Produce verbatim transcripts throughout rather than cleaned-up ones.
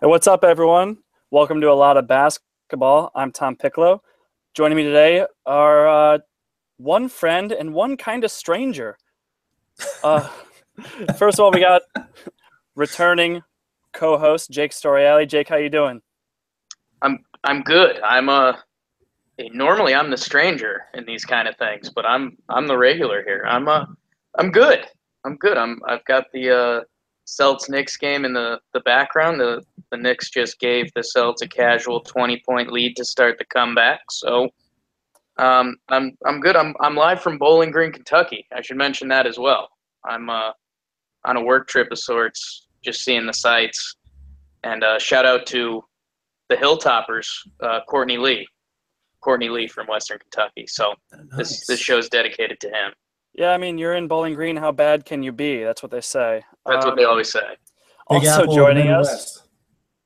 Hey, what's up, everyone? Welcome to A Lot of Basketball. I'm Tom Piccolo. Joining me today are uh, one friend and one kind of stranger. Uh, first of all, we got returning co-host Jake Storiali. Jake, how you doing? I'm I'm good. I'm a normally I'm the stranger in these kind of things, but I'm I'm the regular here. I'm a I'm good. I'm good. I'm I've got the uh, Celts-Knicks game in the the background. The The Knicks just gave the Celts a casual twenty-point lead to start the comeback, so um, I'm I'm good. I'm I'm live from Bowling Green, Kentucky. I should mention that as well. I'm uh, on a work trip of sorts, just seeing the sights. And uh, shout out to the Hilltoppers, uh, Courtney Lee, Courtney Lee from Western Kentucky. So oh, nice. this this show's dedicated to him. Yeah, I mean, you're in Bowling Green. How bad can you be? That's what they say. That's um, what they always say. Big also Apple joining us. West.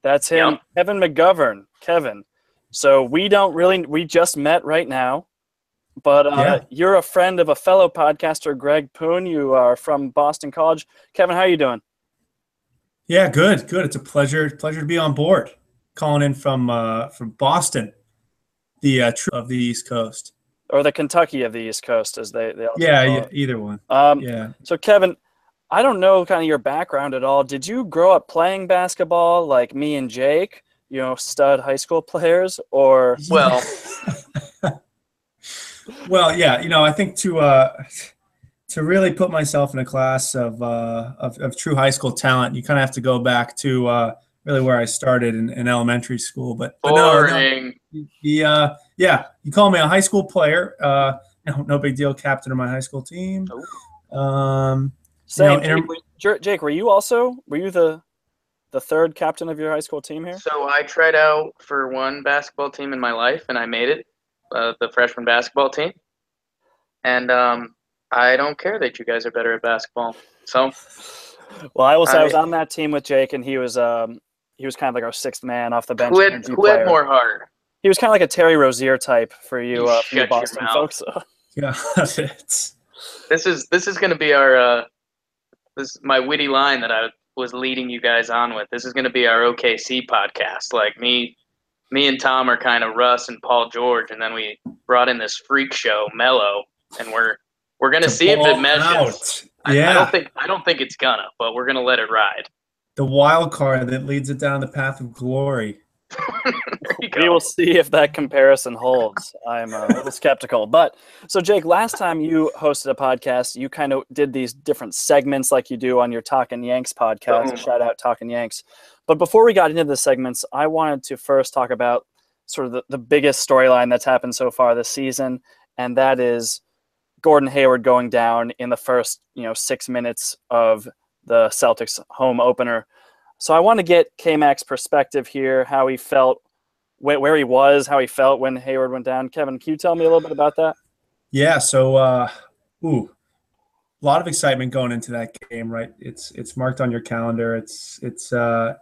That's him, yep. Kevin McGovern. Kevin. So we don't really – we just met right now, but uh, yeah. You're a friend of a fellow podcaster, Greg Poon. You are from Boston College. Kevin, how are you doing? Yeah, good, good. It's a pleasure pleasure to be on board, calling in from uh, from Boston, the uh, true of the East Coast. Or the Kentucky of the East Coast, as they, they also yeah, call it. Yeah, either one. Um, yeah. So, Kevin – I don't know kind of your background at all. Did you grow up playing basketball like me and Jake, you know, stud high school players, or – Well, well, yeah, you know, I think to uh, to really put myself in a class of, uh, of, of true high school talent, you kind of have to go back to uh, really where I started in, in elementary school. But, but Boring. No, no, the, uh, yeah, you call me a high school player. Uh, no, no big deal, captain of my high school team. Um Same. You know, inter- Jake, were you also were you the the third captain of your high school team here? So I tried out for one basketball team in my life, and I made it, uh, the freshman basketball team. And um, I don't care that you guys are better at basketball. So, well, I will say I, I was on that team with Jake, and he was um, he was kind of like our sixth man off the bench. Who had, who had more heart? He was kind of like a Terry Rozier type for you, you uh, for Boston folks. Yeah, that's it. This is this is going to be our. Uh, This is my witty line that I was leading you guys on with. This is going to be our O K C podcast. Like me, me and Tom are kind of Russ and Paul George, and then we brought in this freak show, Melo, and we're we're going to see if it meshes. Yeah. I, I don't think I don't think it's gonna, but we're going to let it ride. The wild card that leads it down the path of glory. We will see if that comparison holds. I'm a little skeptical. But so, Jake, last time you hosted a podcast, you kind of did these different segments like you do on your Talkin' Yanks podcast. Oh. Shout out Talkin' Yanks. But before we got into the segments, I wanted to first talk about sort of the, the biggest storyline that's happened so far this season, and that is Gordon Hayward going down in the first, you know, six minutes of the Celtics home opener. So I want to get K-Mac's perspective here, how he felt, where he was, how he felt when Hayward went down. Kevin, can you tell me a little bit about that? Yeah, so uh, ooh, a lot of excitement going into that game, right? It's it's marked on your calendar. It's it's uh,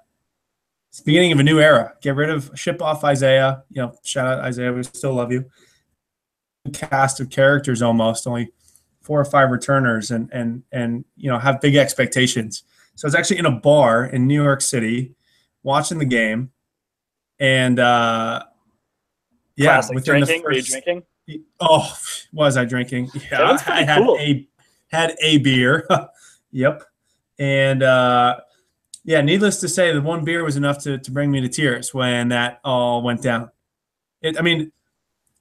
it's beginning of a new era. Get rid of, ship off Isaiah. You know, shout out Isaiah. We still love you. Cast of characters almost, only four or five returners, and and and you know have big expectations. So I was actually in a bar in New York City watching the game. And, uh, yeah, Classic. within drinking? the first, Were you drinking? Oh, was I drinking? Yeah, I had cool. a, had a beer. Yep. And, uh, yeah, needless to say, the one beer was enough to, to bring me to tears when that all went down. It, I mean,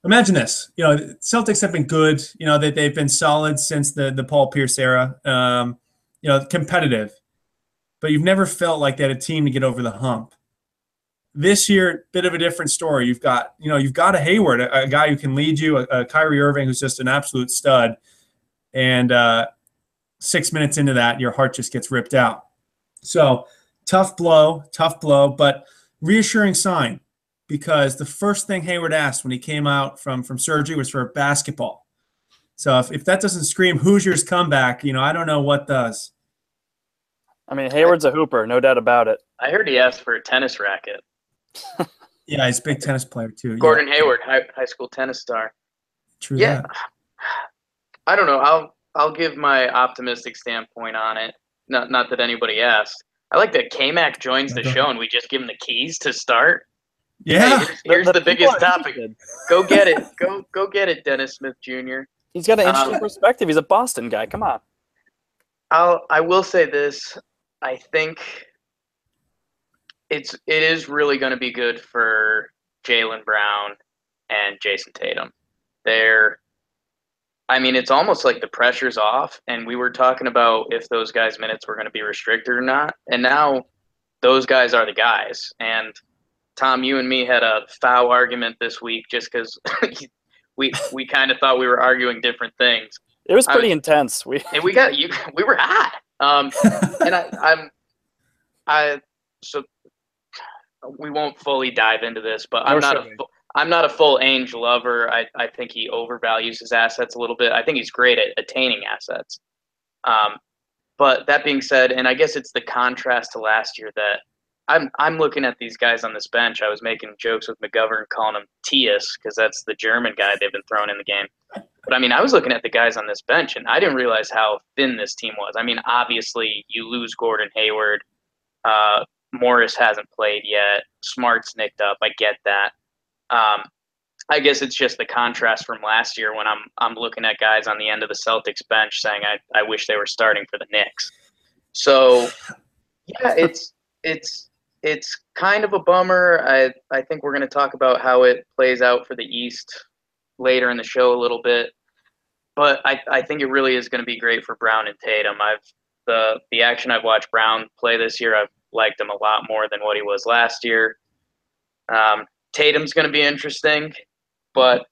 imagine this, you know, Celtics have been good, you know, that they, they've been solid since the, the Paul Pierce era, um, you know, competitive, but you've never felt like they had a team to get over the hump. This year, bit of a different story. You've got, you know, you've got a Hayward, a, a guy who can lead you, a, a Kyrie Irving who's just an absolute stud, and uh, six minutes into that, your heart just gets ripped out. So tough blow, tough blow, but reassuring sign, because the first thing Hayward asked when he came out from, from surgery was for basketball. So if, if that doesn't scream Hoosiers comeback, you know, I don't know what does. I mean, Hayward's a hooper, no doubt about it. I heard he asked for a tennis racket. Yeah, he's a big tennis player too. Gordon yeah. Hayward, high, high school tennis star. True yeah. that. I don't know. I'll I'll give my optimistic standpoint on it. Not not that anybody asked. I like that K-Mac joins the show and we just give him the keys to start. Yeah. Hey, here's, here's the, the, the biggest topic. Go get it. Go go get it, Dennis Smith Junior He's got an interesting um, perspective. He's a Boston guy. Come on. I'll I will say this. I think it's it is really going to be good for Jaylen Brown and Jason Tatum. They're I mean, it's almost like the pressure's off, and we were talking about if those guys' minutes were going to be restricted or not, and now those guys are the guys. And, Tom, you and me had a foul argument this week just because we we kind of thought we were arguing different things. It was pretty I, intense. We and we got you. We were hot. Um, and I, I'm I so we won't fully dive into this, but I'm not a. I'm not a full Ainge lover. I, I think he overvalues his assets a little bit. I think he's great at attaining assets. Um, but that being said, and I guess it's the contrast to last year that I'm I'm looking at these guys on this bench. I was making jokes with McGovern calling him Tias because that's the German guy they've been throwing in the game. But, I mean, I was looking at the guys on this bench, and I didn't realize how thin this team was. I mean, obviously, you lose Gordon Hayward. Uh, Morris hasn't played yet. Smart's nicked up. I get that. Um, I guess it's just the contrast from last year when I'm I'm looking at guys on the end of the Celtics bench saying I, I wish they were starting for the Knicks. So yeah, it's it's it's kind of a bummer. I I think we're gonna talk about how it plays out for the East later in the show a little bit. But I, I think it really is gonna be great for Brown and Tatum. I've the the action I've watched Brown play this year, I've liked him a lot more than what he was last year. Um Tatum's going to be interesting, but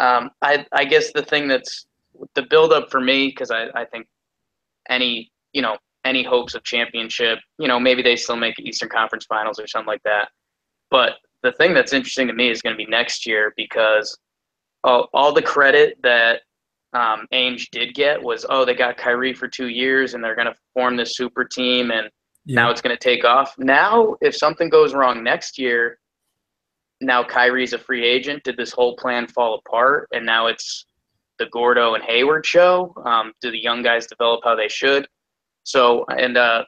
um, I, I guess the thing that's the buildup for me, because I, I think any you know any hopes of championship, you know maybe they still make Eastern Conference Finals or something like that. But the thing that's interesting to me is going to be next year, because all, all the credit that um, Ainge did get was oh they got Kyrie for two years and they're going to form this super team and yeah. now it's going to take off. Now if something goes wrong next year. Now Kyrie's a free agent. Did this whole plan fall apart? And now it's the Gordo and Hayward show. Um, do the young guys develop how they should? So, and uh,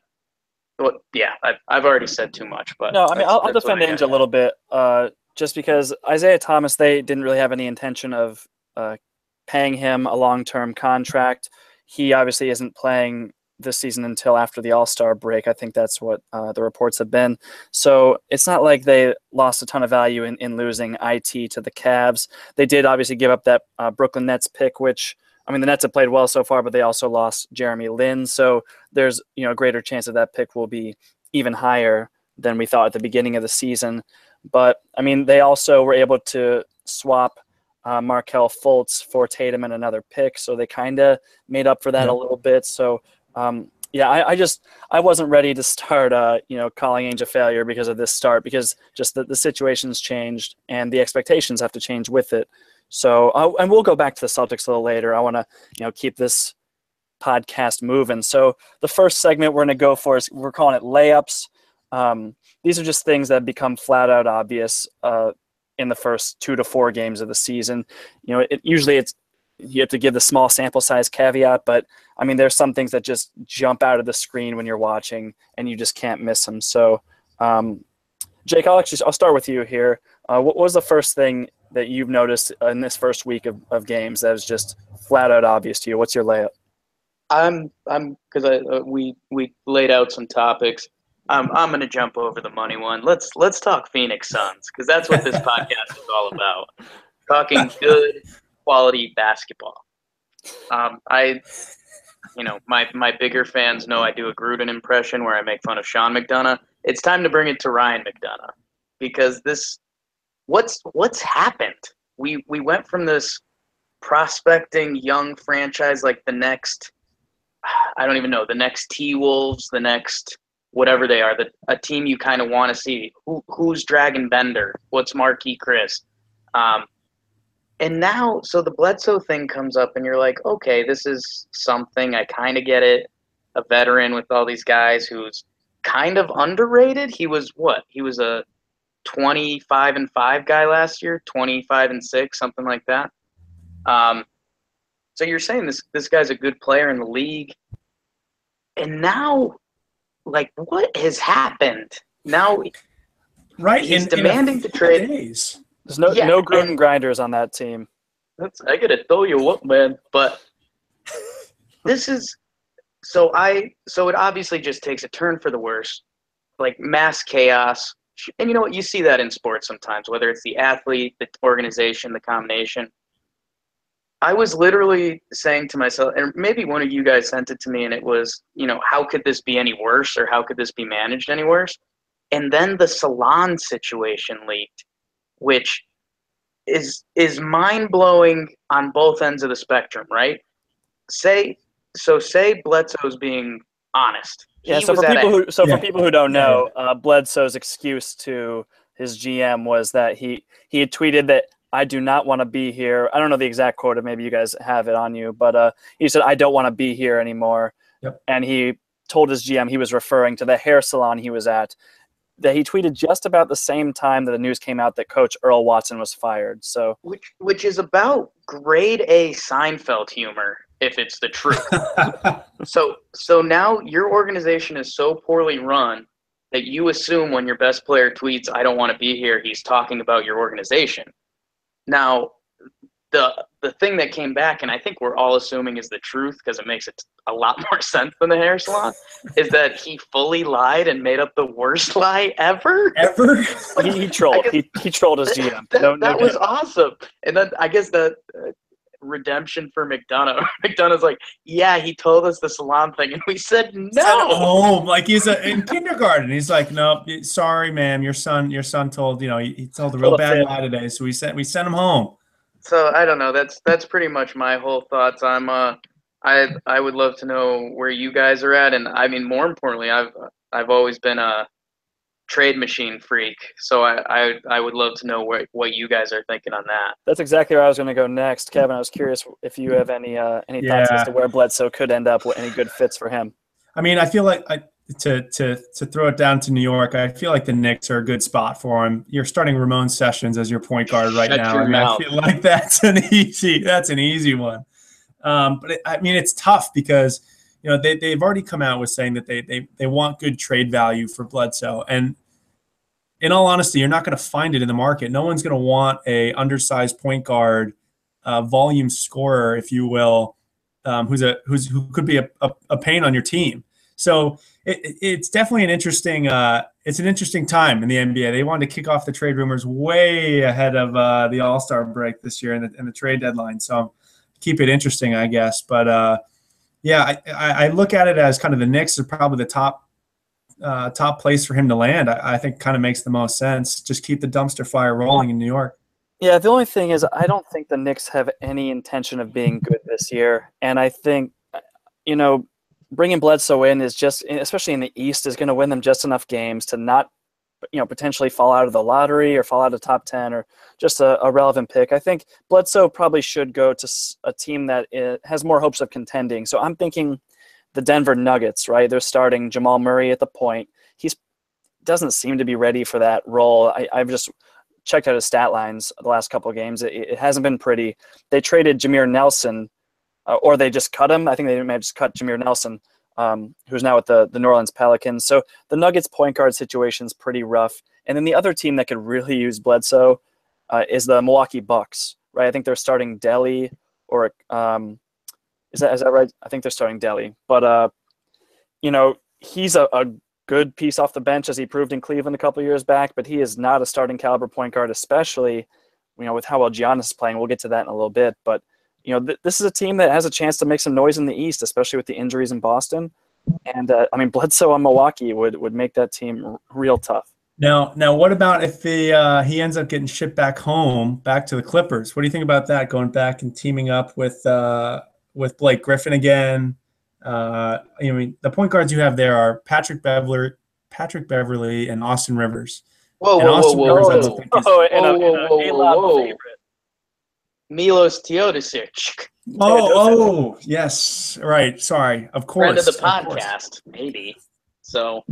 well, yeah, I've, I've already said too much. But no, I mean, I'll, I'll defend Ainge a little bit uh, just because Isaiah Thomas, they didn't really have any intention of uh, paying him a long-term contract. He obviously isn't playing this season until after the All-Star break. I think that's what uh, the reports have been. So it's not like they lost a ton of value in, in losing I T to the Cavs. They did obviously give up that uh, Brooklyn Nets pick, which, I mean, the Nets have played well so far, but they also lost Jeremy Lin. So there's, you know, a greater chance that that pick will be even higher than we thought at the beginning of the season. But, I mean, they also were able to swap Uh, Markel Fultz for Tatum and another pick, so they kind of made up for that yeah. a little bit. So, um, yeah, I, I just I wasn't ready to start, uh, you know, calling Ainge a failure because of this start, because just the, the situation's changed and the expectations have to change with it. So, uh, and we'll go back to the Celtics a little later. I want to, you know, keep this podcast moving. So, the first segment we're going to go for is we're calling it layups. Um, these are just things that become flat out obvious. Uh, in the first two to four games of the season. You know, it, usually it's you have to give the small sample size caveat, but, I mean, there's some things that just jump out of the screen when you're watching and you just can't miss them. So, um, Jake, I'll actually I'll start with you here. Uh, what was the first thing that you've noticed in this first week of, of games that was just flat out obvious to you? What's your layup? I'm I'm because I uh, we we laid out some topics. I'm I'm gonna jump over the money one. Let's let's talk Phoenix Suns, because that's what this podcast is all about. Talking good quality basketball. Um, I, you know, my my bigger fans know I do a Gruden impression where I make fun of Sean McDonough. It's time to bring it to Ryan McDonough, because this, what's what's happened? We we went from this prospecting young franchise like the next, I don't even know, the next T Wolves, the next. whatever they are, the, a team you kind of want to see. Who, who's Dragon Bender? What's Marquis Chris? Um, and now, so the Bledsoe thing comes up, and you're like, okay, this is something. I kind of get it. A veteran with all these guys who's kind of underrated. He was what? He was a twenty-five and five guy last year, twenty-five and six, something like that. Um, so you're saying this this guy's a good player in the league. And now, like, what has happened? Now right, he's in, demanding in the trade. Days. There's no, yeah, no Gruden grinders on that team. That's, I got to tell you what, man. But this is – so I so it obviously just takes a turn for the worse, like mass chaos. And you know what? You see that in sports sometimes, whether it's the athlete, the organization, the combination. I was literally saying to myself, and maybe one of you guys sent it to me, and it was, you know, how could this be any worse, or how could this be managed any worse? And then the Salon situation leaked, which is is mind-blowing on both ends of the spectrum, right? Say so say Bledsoe's being honest. Yeah, so for, people who, so for yeah. people who don't know, uh, Bledsoe's excuse to his G M was that he, he had tweeted that, I do not want to be here. I don't know the exact quote. Maybe you guys have it on you. But uh, he said, I don't want to be here anymore. Yep. And he told his G M he was referring to the hair salon he was at, that he tweeted just about the same time that the news came out that Coach Earl Watson was fired. So, Which which is about grade A Seinfeld humor, if it's the truth. so so now your organization is so poorly run that you assume when your best player tweets, I don't want to be here, he's talking about your organization. Now, the the thing that came back, and I think we're all assuming is the truth because it makes it a lot more sense than the hair salon, is that he fully lied and made up the worst lie ever. Ever? Like, he, he trolled. Guess, he, he trolled his G M. That, no, no that was awesome. And then I guess the uh, redemption for McDonough. McDonough's like, yeah, he told us the salon thing, and we said no. He's at home. Like he's a, in kindergarten. He's like, no, sorry, ma'am. Your son, your son told you know he, he told a real well, bad lie today. So we sent we sent him home. So I don't know. That's that's pretty much my whole thoughts. I'm uh, I I would love to know where you guys are at, and I mean more importantly, I've I've always been a trade machine freak. So I, I I would love to know what what you guys are thinking on that. That's exactly where I was going to go next, Kevin. I was curious if you have any uh, any yeah. thoughts as to where Bledsoe could end up, what any good fits for him. I mean, I feel like I, to to to throw it down to New York. I feel like the Knicks are a good spot for him. You're starting Ramon Sessions as your point guard right Shut now. I, mean, I feel like that's an easy that's an easy one. Um, but it, I mean, it's tough because. You know, they, they've already come out with saying that they, they they want good trade value for Bledsoe. And in all honesty, you're not going to find it in the market. No one's going to want a undersized point guard, uh, volume scorer, if you will, um, who's a who's who could be a, a, a pain on your team. So it, it's definitely an interesting uh, it's an interesting time in the N B A. They wanted to kick off the trade rumors way ahead of uh, the All-Star break this year and the, and the trade deadline. So keep it interesting, I guess. But uh, yeah, I, I look at it as kind of the Knicks are probably the top uh, top place for him to land. I, I think kind of makes the most sense. Just keep the dumpster fire rolling in New York. Yeah, the only thing is I don't think the Knicks have any intention of being good this year. And I think, you know, bringing Bledsoe in is just, especially in the East, is going to win them just enough games to not, you know, potentially fall out of the lottery or fall out of top ten or just a, a relevant pick. I think Bledsoe probably should go to a team that is, has more hopes of contending. So I'm thinking the Denver Nuggets, right? They're starting Jamal Murray at the point. He doesn't seem to be ready for that role. I, I've just checked out his stat lines the last couple of games. It, it hasn't been pretty. They traded Jameer Nelson uh, or they just cut him. I think they may have just cut Jameer Nelson. Um, who's now with the, the New Orleans Pelicans. So the Nuggets point guard situation is pretty rough. And then the other team that could really use Bledsoe uh, is the Milwaukee Bucks, right? I think they're starting Delly or um, – is that is that right? I think they're starting Delly. But, uh, you know, he's a, a good piece off the bench as he proved in Cleveland a couple of years back, but he is not a starting caliber point guard, especially, you know, with how well Giannis is playing. We'll get to that in a little bit, but – you know, th this is a team that has a chance to make some noise in the East, especially with the injuries in Boston. And, uh, I mean, Bledsoe on Milwaukee would, would make that team r real tough. Now, now, what about if the, uh, he ends up getting shipped back home, back to the Clippers? What do you think about that, going back and teaming up with uh, with Blake Griffin again? Uh, I mean, the point guards you have there are Patrick Beverley, Patrick Beverley, and Austin Rivers. Whoa, and whoa, Austin whoa, Rivers, whoa, I don't think whoa, whoa, and a, whoa, whoa, and a, whoa, whoa. favorite. Milos Teodosic. Oh, oh, yes, right. Sorry, of course. Friend of the podcast, of maybe. So,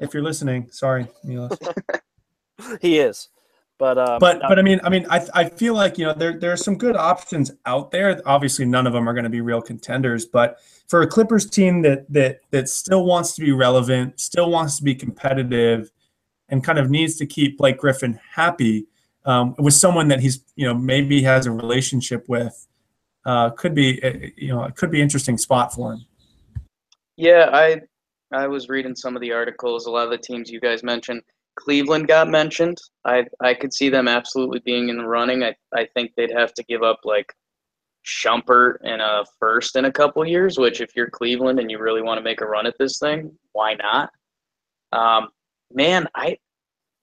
if you're listening, sorry, Milos. He is, but um, but but I mean, I mean, I I feel like you know there there are some good options out there. Obviously, none of them are going to be real contenders, but for a Clippers team that that that still wants to be relevant, still wants to be competitive, and kind of needs to keep Blake Griffin happy um, with someone that he's you know maybe has a relationship with. Uh, could be, you know, it could be an interesting spot for him. Yeah, I, I was reading some of the articles. A lot of the teams you guys mentioned, Cleveland got mentioned. I, I could see them absolutely being in the running. I, I think they'd have to give up like Shumpert and a first in a couple years. Which, if you're Cleveland and you really want to make a run at this thing, why not? Um, man, I,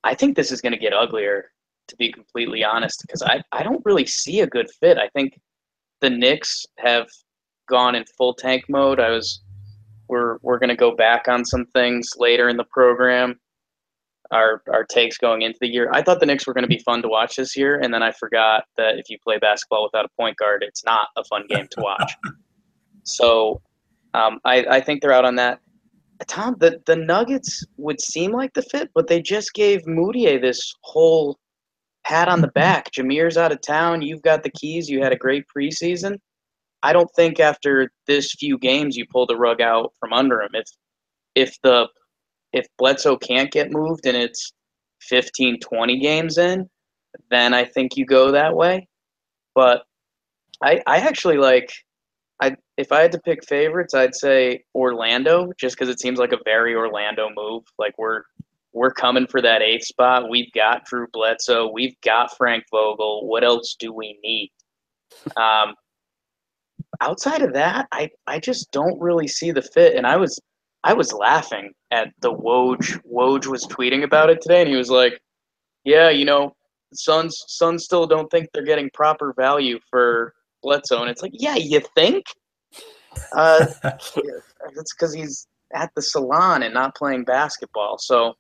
I think this is going to get uglier. To be completely honest, because I, I don't really see a good fit. I think. The Knicks have gone in full tank mode. I was, we're we're gonna go back on some things later in the program. Our our takes going into the year. I thought the Knicks were gonna be fun to watch this year, and then I forgot that if you play basketball without a point guard, it's not a fun game to watch. So, um, I I think they're out on that. Tom, the the Nuggets would seem like the fit, but they just gave Moutier this whole. Pat on the back. Jameer's out of town. You've got the keys. You had a great preseason. I don't think after this few games you pull the rug out from under him. If if the if Bledsoe can't get moved and it's fifteen, twenty games in, then I think you go that way. But I I actually like I if I had to pick favorites, I'd say Orlando, just because it seems like a very Orlando move. Like we're We're coming for that eighth spot. We've got Drew Bledsoe. We've got Frank Vogel. What else do we need? Um, outside of that, I, I just don't really see the fit. And I was I was laughing at the Woj. Woj was tweeting about it today, and he was like, yeah, you know, Suns, Suns still don't think they're getting proper value for Bledsoe. And it's like, yeah, you think? Uh, it's because he's at the salon and not playing basketball. So.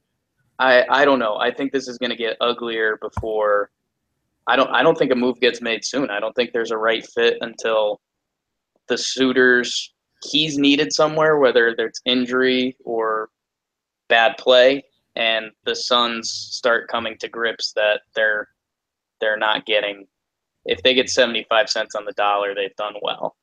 I, I don't know. I think this is going to get uglier before I don't I don't think a move gets made soon. I don't think there's a right fit until the suitors he's needed somewhere, whether it's injury or bad play, and the Suns start coming to grips that they're they're not getting. If they get seventy-five cents on the dollar, they've done well.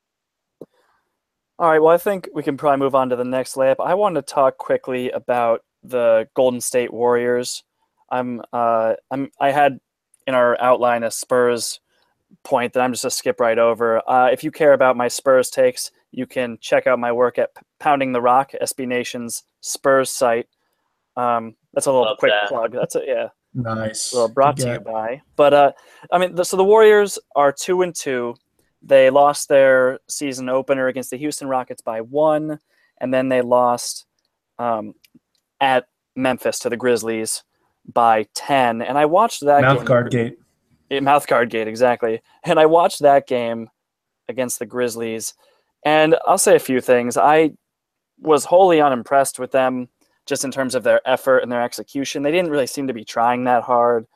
All right, well, I think we can probably move on to the next layup. I want to talk quickly about the Golden State Warriors. I'm uh I'm I had in our outline a Spurs point that I'm just gonna skip right over. Uh, if you care about my Spurs takes, you can check out my work at Pounding the Rock, S B Nation's Spurs site. Um, that's a little Love quick that. plug. That's a yeah. Nice. A little brought yeah. to you by. But uh, I mean, the, so the Warriors are two and two. They lost their season opener against the Houston Rockets by one, and then they lost. Um, at Memphis to the Grizzlies by ten. And I watched that Mouth game. Guard gate. Mouth guard gate, exactly. And I watched that game against the Grizzlies. And I'll say a few things. I was wholly unimpressed with them just in terms of their effort and their execution. They didn't really seem to be trying that hard,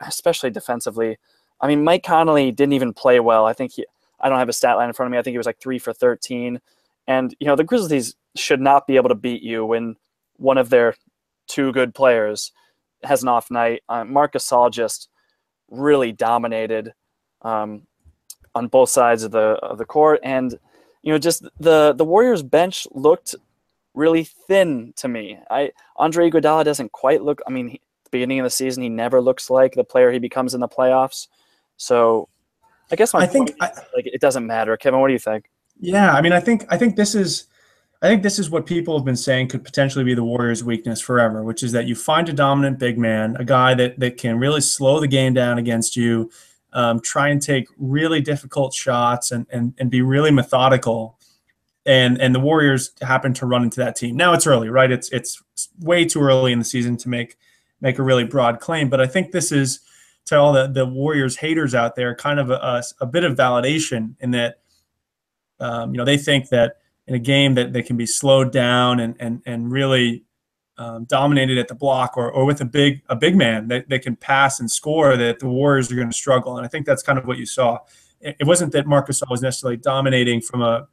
especially defensively. I mean, Mike Conley didn't even play well. I think he, I don't have a stat line in front of me. I think he was like three for thirteen. And, you know, the Grizzlies should not be able to beat you when one of their two good players has an off night. Uh, Marc Gasol just really dominated um, on both sides of the of the court, and you know, just the the Warriors bench looked really thin to me. I Andre Iguodala doesn't quite look. I mean, he, at the beginning of the season, he never looks like the player he becomes in the playoffs. So, I guess my I point think is, I, like it doesn't matter. Kevin, what do you think? Yeah, I mean, I think I think this is. I think this is what people have been saying could potentially be the Warriors' weakness forever, which is that you find a dominant big man, a guy that, that can really slow the game down against you, um, try and take really difficult shots and and and be really methodical. And and the Warriors happen to run into that team. Now it's early, right? It's it's way too early in the season to make make a really broad claim. But I think this is, to all the, the Warriors haters out there, kind of a, a, a bit of validation in that um, you know, they think that in a game that they can be slowed down and and and really um, dominated at the block or or with a big a big man that, that can pass and score, that the Warriors are going to struggle. And I think that's kind of what you saw. It, it wasn't that Marc Gasol was necessarily dominating from a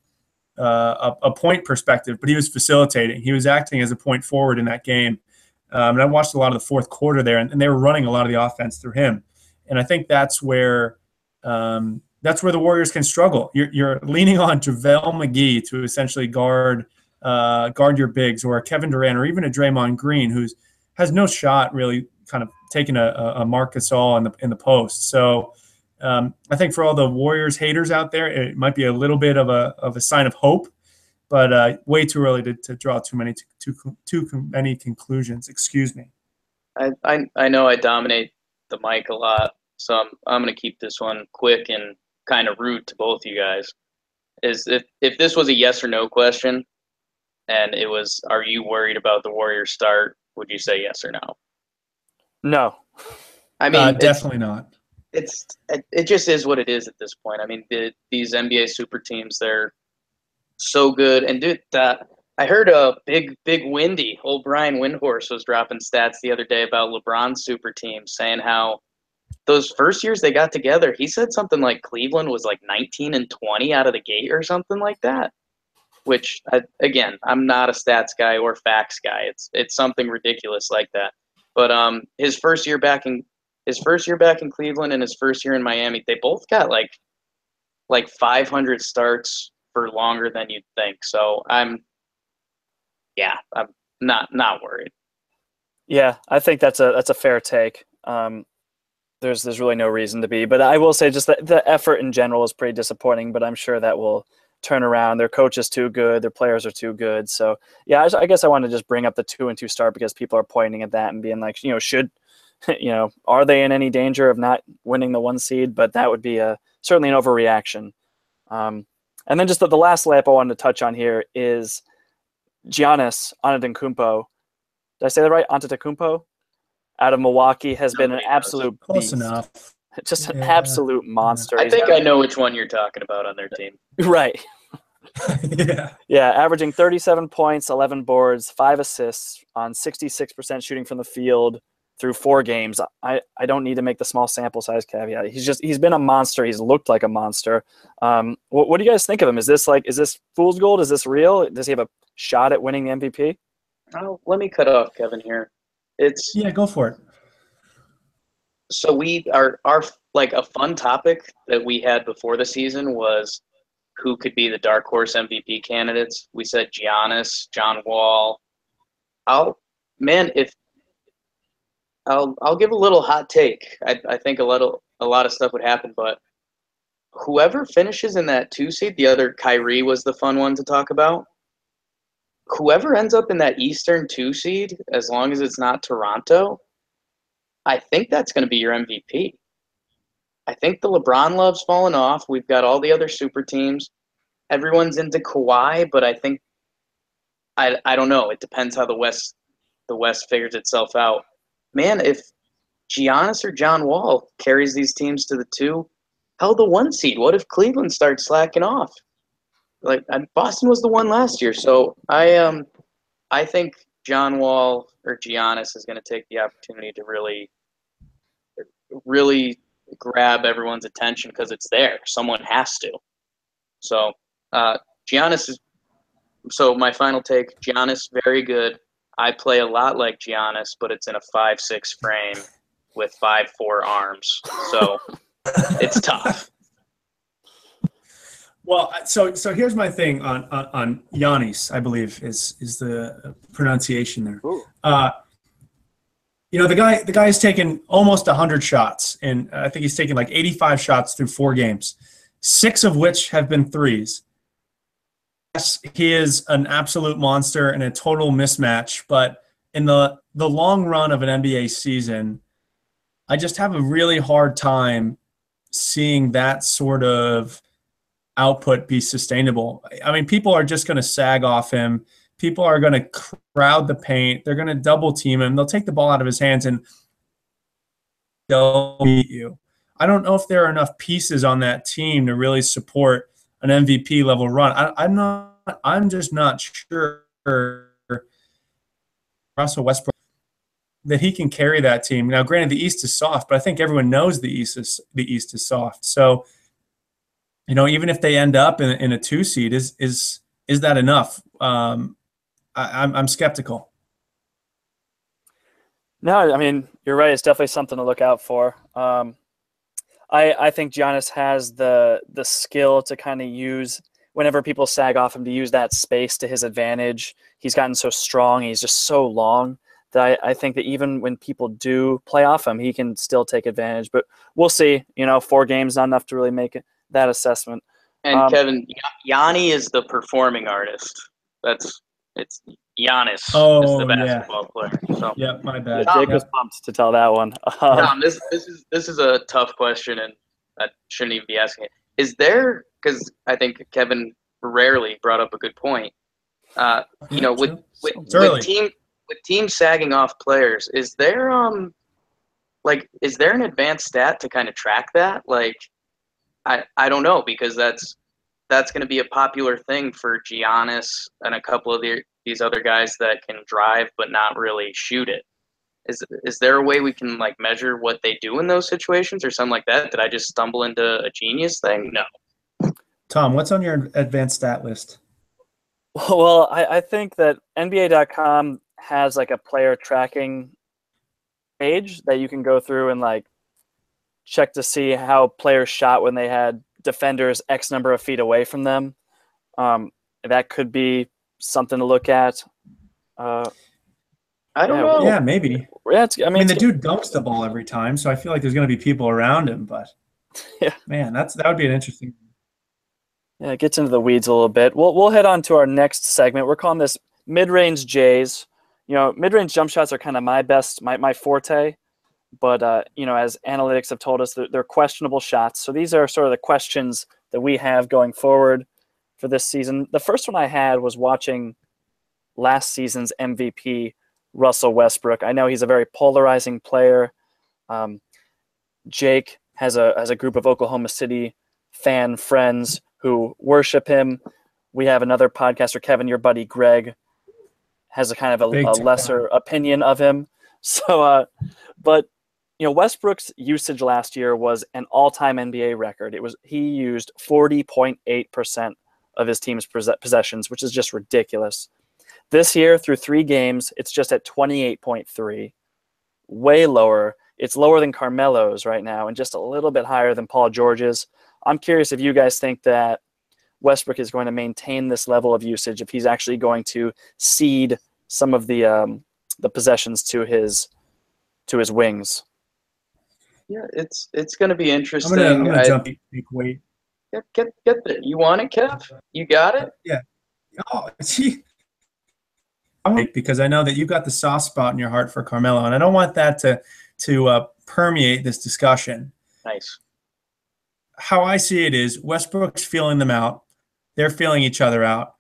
Uh, a, a point perspective, but he was facilitating. He was acting as a point forward in that game. Um, and I watched a lot of the fourth quarter there, and, and they were running a lot of the offense through him. And I think that's where um, that's where the Warriors can struggle. You're, you're leaning on JaVale McGee to essentially guard uh, guard your bigs, or a Kevin Durant, or even a Draymond Green, who's has no shot really kind of taking a, a Marc Gasol in the, in the post. So Um, I think for all the Warriors haters out there, it might be a little bit of a of a sign of hope, but uh, way too early to, to draw too many too too many conclusions. Excuse me. I, I I know I dominate the mic a lot, so I'm I'm gonna keep this one quick and kind of rude to both you guys. Is if if this was a yes or no question, and it was, are you worried about the Warriors start? Would you say yes or no? No. I mean, uh, definitely not. It's it just is what it is at this point. I mean, the, these N B A super teams, they're so good. And dude, that I heard a big, big Windy, old Brian Windhorse was dropping stats the other day about LeBron's super team, saying how those first years they got together, he said something like Cleveland was like nineteen and twenty out of the gate or something like that. Which, I, again, I'm not a stats guy or facts guy. It's it's something ridiculous like that. But um, his first year back in. His first year back in Cleveland and his first year in Miami, they both got like like five hundred starts for longer than you'd think. So I'm, yeah, I'm not not worried. Yeah, I think that's a that's a fair take. Um, there's there's really no reason to be, but I will say just that the effort in general is pretty disappointing. But I'm sure that will turn around. Their coach is too good. Their players are too good. So yeah, I, I guess I want to just bring up the two and two start because people are pointing at that and being like, you know, should. You know, are they in any danger of not winning the one seed? But that would be a certainly an overreaction. Um, and then just the, the last layup I wanted to touch on here is Giannis Antetokounmpo. Did I say that right? Antetokounmpo out of Milwaukee has no, been an absolute close beast. Enough. Just an yeah. absolute monster. I think I know which one you're talking about on their team. Right. yeah. Yeah, averaging thirty-seven points, eleven boards, five assists on sixty-six percent shooting from the field. Through four games, I, I don't need to make the small sample size caveat. He's just he's been a monster. He's looked like a monster. Um, what, what do you guys think of him? Is this like is this fool's gold? Is this real? Does he have a shot at winning the M V P? Oh, let me cut off Kevin here. It's yeah, go for it. So we are our like a fun topic that we had before the season was who could be the dark horse M V P candidates. We said Giannis, John Wall. I'll man if. I'll I'll give a little hot take. I I think a little a lot of stuff would happen, but whoever finishes in that two seed, the other Kyrie was the fun one to talk about. Whoever ends up in that Eastern two seed, as long as it's not Toronto, I think that's going to be your M V P. I think the LeBron love's fallen off. We've got all the other super teams. Everyone's into Kawhi, but I think I I don't know. It depends how the West the West figures itself out. Man, if Giannis or John Wall carries these teams to the two, hell, the one seed. What if Cleveland starts slacking off? Like Boston was the one last year, so I um, I think John Wall or Giannis is going to take the opportunity to really, really grab everyone's attention because it's there. Someone has to. So uh, Giannis is. So my final take: Giannis, very good. I play a lot like Giannis, but it's in a five six frame with five four arms. So it's tough. Well, so so here's my thing on on, on Giannis, I believe, is is the pronunciation there. Uh, you know, the guy the guy's taken almost one hundred shots, and I think he's taken like eighty-five shots through four games, six of which have been threes. Yes, he is an absolute monster and a total mismatch, but in the, the long run of an N B A season, I just have a really hard time seeing that sort of output be sustainable. I mean, people are just going to sag off him. People are going to crowd the paint. They're going to double team him. They'll take the ball out of his hands and they'll beat you. I don't know if there are enough pieces on that team to really support an M V P level run. I, I'm not. I'm just not sure Russell Westbrook, that he can carry that team. Now, granted, the East is soft, but I think everyone knows the East is the East is soft. So, you know, even if they end up in, in a two seed, is is is that enough? Um, I, I'm I'm skeptical. No, I mean, you're right. It's definitely something to look out for. Um, I I think Giannis has the the skill to kind of use whenever people sag off him to use that space to his advantage. He's gotten so strong. He's just so long that I, I think that even when people do play off him, he can still take advantage. But we'll see. You know, four games not enough to really make that assessment. And um, Kevin, Yanni is the performing artist. That's it's. Giannis oh, is the basketball yeah. player. So. Yep, my bad. Yeah, Jake was pumped to tell that one. Um, Tom, this, this is this is a tough question, and I shouldn't even be asking it. Is there – because I think Kevin rarely brought up a good point. Uh, you know, with with, with team with team sagging off players, is there um like is there an advanced stat to kind of track that? Like, I I don't know, because that's that's going to be a popular thing for Giannis and a couple of the. These other guys that can drive but not really shoot it. Is is there a way we can like measure what they do in those situations or something like that? Did I just stumble into a genius thing? No. Tom, what's on your advanced stat list? Well, I, I think that N B A dot com has like a player tracking page that you can go through and like check to see how players shot when they had defenders X number of feet away from them. Um, that could be something to look at. Uh, I don't yeah, know. Yeah, maybe. Yeah, it's, I mean, I mean the dude dumps the ball every time, so I feel like there's going to be people around him. But yeah, man, that's that would be an interesting. Yeah, it gets into the weeds a little bit. We'll we'll head on to our next segment. We're calling this mid-range Jays. You know, mid-range jump shots are kind of my best, my my forte. But uh, you know, as analytics have told us, they're, they're questionable shots. So these are sort of the questions that we have going forward for this season. The first one I had was watching last season's M V P, Russell Westbrook. I know he's a very polarizing player. Um, Jake has a, has a group of Oklahoma City fan friends who worship him. We have another podcaster, Kevin, your buddy Greg, has a kind of a, a lesser opinion of him. So, uh, but you know, Westbrook's usage last year was an all-time N B A record. It was he used forty point eight percent of his team's possessions, which is just ridiculous. This year, through three games, it's just at twenty-eight point three, way lower. It's lower than Carmelo's right now and just a little bit higher than Paul George's. I'm curious if you guys think that Westbrook is going to maintain this level of usage, if he's actually going to cede some of the um, the possessions to his to his wings. Yeah, it's it's going to be interesting. I'm going to jump you, wait. Get, get, get there. You want it, Kev? You got it? Yeah. Oh, gee. Because I know that you've got the soft spot in your heart for Carmelo, and I don't want that to, to uh, permeate this discussion. Nice. How I see it is Westbrook's feeling them out. They're feeling each other out.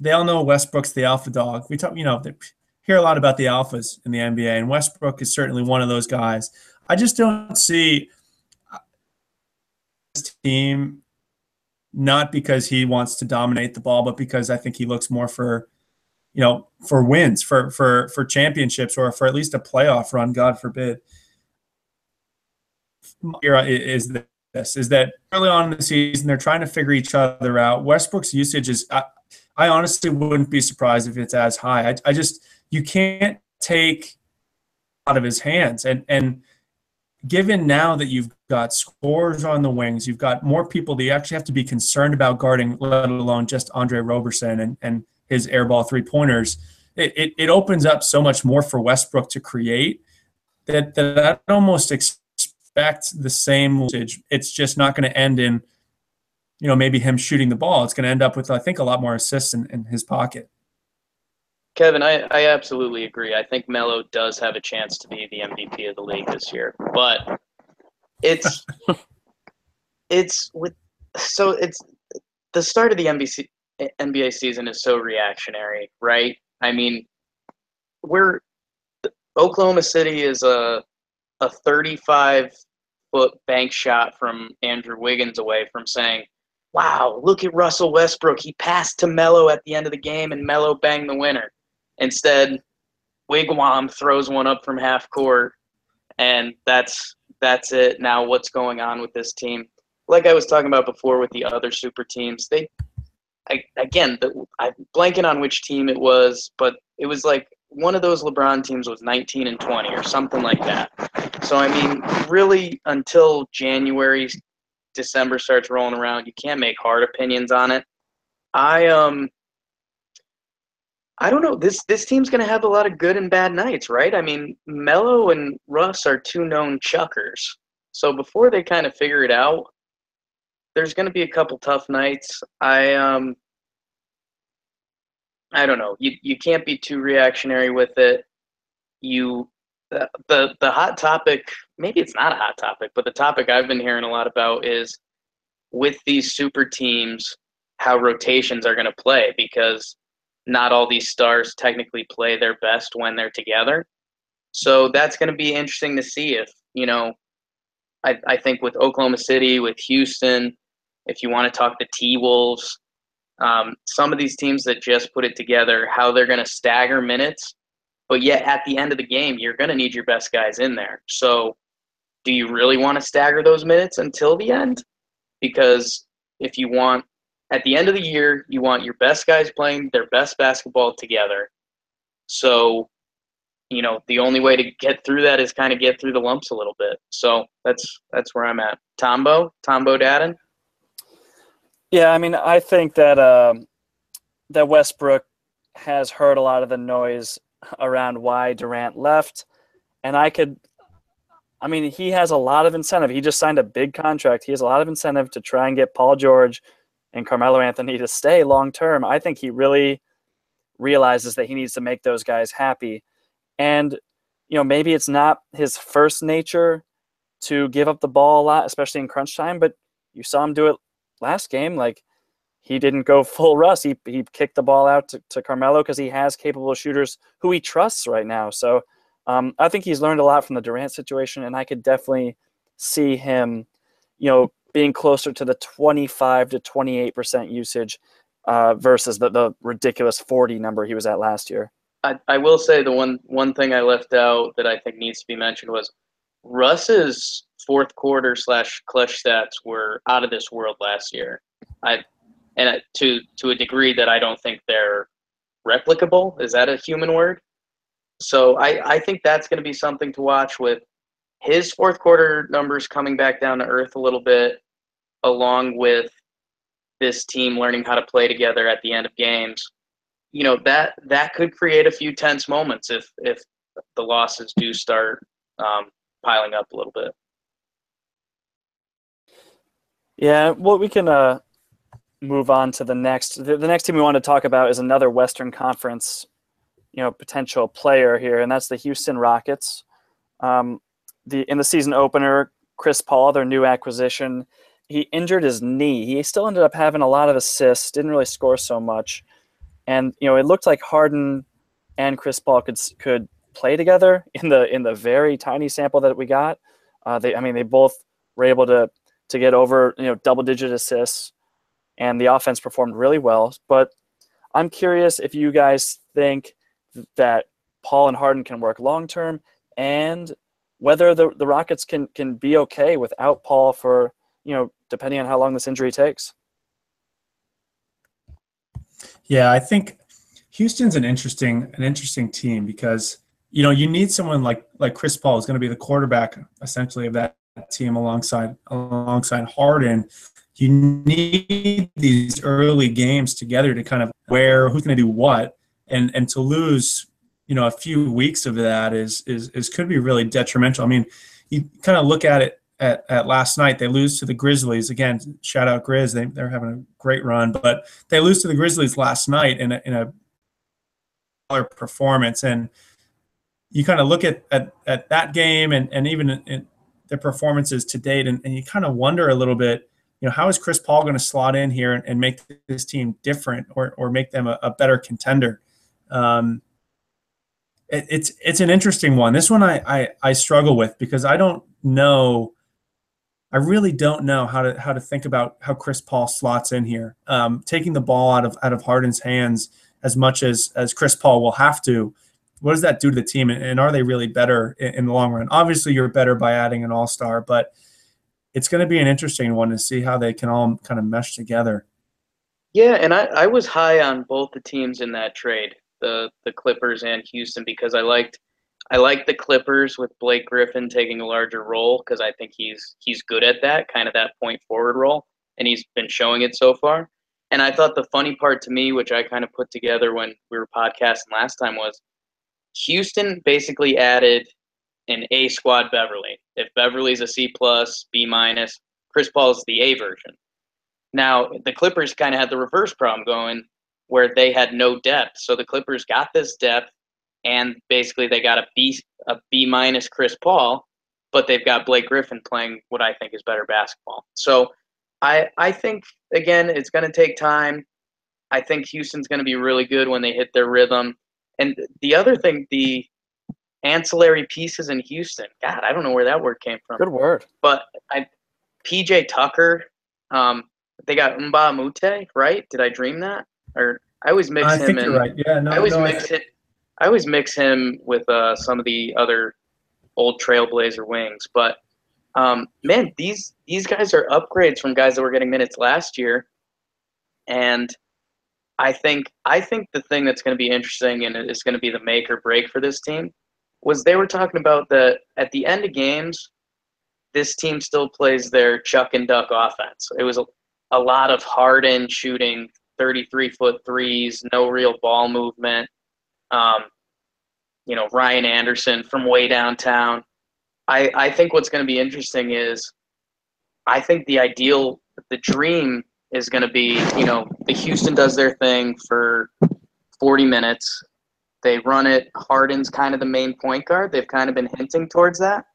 They all know Westbrook's the alpha dog. We talk, you know, they hear a lot about the alphas in the N B A, and Westbrook is certainly one of those guys. I just don't see this team – not because he wants to dominate the ball, but because I think he looks more for, you know, for wins, for for for championships, or for at least a playoff run, God forbid. Era is this is that early on in the season they're trying to figure each other out. Westbrook's usage is, I, I honestly wouldn't be surprised if it's as high. I, I just you can't take out of his hands, and and. Given now that you've got scorers on the wings, you've got more people that you actually have to be concerned about guarding, let alone just Andre Roberson and, and his airball three-pointers, it, it, it opens up so much more for Westbrook to create that, that I almost expect the same usage. It's just not going to end in, you know, maybe him shooting the ball. It's going to end up with, I think, a lot more assists in, in his pocket. Kevin, I, I absolutely agree. I think Melo does have a chance to be the M V P of the league this year, but it's it's with so it's the start of the N B A season is so reactionary, right? I mean, we're Oklahoma City is a a thirty-five foot bank shot from Andrew Wiggins away from saying, "Wow, look at Russell Westbrook. He passed to Melo at the end of the game, and Melo banged the winner." Instead, Wigwam throws one up from half court, and that's that's it. Now what's going on with this team? Like I was talking about before with the other super teams, they I, again, the, I'm blanking on which team it was, but it was like one of those LeBron teams was nineteen and twenty or something like that. So, I mean, really until January, December starts rolling around, you can't make hard opinions on it. I um, I don't know. This this team's going to have a lot of good and bad nights, right? I mean, Melo and Russ are two known chuckers. So before they kind of figure it out, there's going to be a couple tough nights. I um, I don't know. You you can't be too reactionary with it. You the, the the hot topic. Maybe it's not a hot topic, but the topic I've been hearing a lot about is with these super teams, how rotations are going to play, because not all these stars technically play their best when they're together. So that's going to be interesting to see if you know. I I think with Oklahoma City, with Houston. If you want to talk to T-Wolves, um, some of these teams that just put it together, how they're going to stagger minutes, but yet at the end of the game, you're going to need your best guys in there. So do you really want to stagger those minutes until the end? Because if you want, at the end of the year, you want your best guys playing their best basketball together. So, you know, the only way to get through that is kind of get through the lumps a little bit. So that's that's where I'm at. Tombo, Tombo Dadden. Yeah, I mean, I think that uh, that Westbrook has heard a lot of the noise around why Durant left, and I could, I mean, he has a lot of incentive. He just signed a big contract. He has a lot of incentive to try and get Paul George and Carmelo Anthony to stay long term. I think he really realizes that he needs to make those guys happy, and you know, maybe it's not his first nature to give up the ball a lot, especially in crunch time. But you saw him do it last game. Like, he didn't go full Russ. He he kicked the ball out to, to Carmelo because he has capable shooters who he trusts right now. So um, I think he's learned a lot from the Durant situation, and I could definitely see him, you know, being closer to the twenty-five to twenty-eight percent usage uh, versus the, the ridiculous forty number he was at last year. I, I will say the one one thing I left out that I think needs to be mentioned was Russ's fourth quarter slash clutch stats were out of this world last year. I and to to a degree that I don't think they're replicable. Is that a human word? So I, I think that's going to be something to watch, with his fourth quarter numbers coming back down to earth a little bit, along with this team learning how to play together at the end of games. You know, that that could create a few tense moments if if the losses do start um, piling up a little bit. Yeah, well, we can uh, move on to the next. The, the next team we want to talk about is another Western Conference, you know, potential player here, and that's the Houston Rockets. Um, the in the season opener, Chris Paul, their new acquisition, he injured his knee. He still ended up having a lot of assists, didn't really score so much, and you know, it looked like Harden and Chris Paul could could play together in the in the very tiny sample that we got. Uh, they, I mean, they both were able to. to get over, you know, double-digit assists, and the offense performed really well. But I'm curious if you guys think that Paul and Harden can work long-term, and whether the, the Rockets can can be okay without Paul for, you know, depending on how long this injury takes. Yeah, I think Houston's an interesting an interesting team because, you know, you need someone like like Chris Paul, who's going to be the quarterback essentially of that team alongside alongside Harden. You need these early games together to kind of where who's going to do what, and and to lose, you know, a few weeks of that is is is could be really detrimental. I mean, you kind of look at it at, at last night. They lose to the Grizzlies again. Shout out Grizz, they they're having a great run, but they lose to the Grizzlies last night in a, in a performance, and you kind of look at at, at that game and and even in their performances to date, and, and you kind of wonder a little bit, you know, how is Chris Paul going to slot in here and, and make this team different, or or make them a, a better contender? Um, it, it's it's an interesting one. This one I, I I struggle with because I don't know, I really don't know how to how to think about how Chris Paul slots in here, um, taking the ball out of out of Harden's hands as much as as Chris Paul will have to what does that do to the team? And are they really better in the long run? Obviously, you're better by adding an all-star, but it's going to be an interesting one to see how they can all kind of mesh together. Yeah, and I, I was high on both the teams in that trade, the the Clippers and Houston, because I liked I liked the Clippers with Blake Griffin taking a larger role, because I think he's he's good at that, kind of that point forward role, and he's been showing it so far. And I thought the funny part to me, which I kind of put together when we were podcasting last time, was Houston basically added an A squad Beverley. If Beverley's a C plus, B minus, Chris Paul's the A version. Now, the Clippers kind of had the reverse problem going where they had no depth. So the Clippers got this depth, and basically they got a B, a B minus Chris Paul, but they've got Blake Griffin playing what I think is better basketball. So I, I think, again, it's going to take time. I think Houston's going to be really good when they hit their rhythm. And the other thing, the ancillary pieces in Houston, God, I don't know where that word came from. Good word. But I, P J Tucker, um, they got Mba Mute, right? Did I dream that? Or I always mix I him think in. You're right. Yeah, no, I always no, mix I... it. I always mix him with uh, some of the other old Trailblazer wings. But um, man, these these guys are upgrades from guys that were getting minutes last year. And I think I think the thing that's going to be interesting, and it's going to be the make or break for this team, was they were talking about that at the end of games, this team still plays their chuck and duck offense. It was a a lot of Harden shooting thirty-three foot threes, no real ball movement. Um, you know, Ryan Anderson from way downtown. I, I think what's going to be interesting is I think the ideal, the dream is going to be, you know, the Houston does their thing for forty minutes. They run it. Harden's kind of the main point guard. They've kind of been hinting towards that.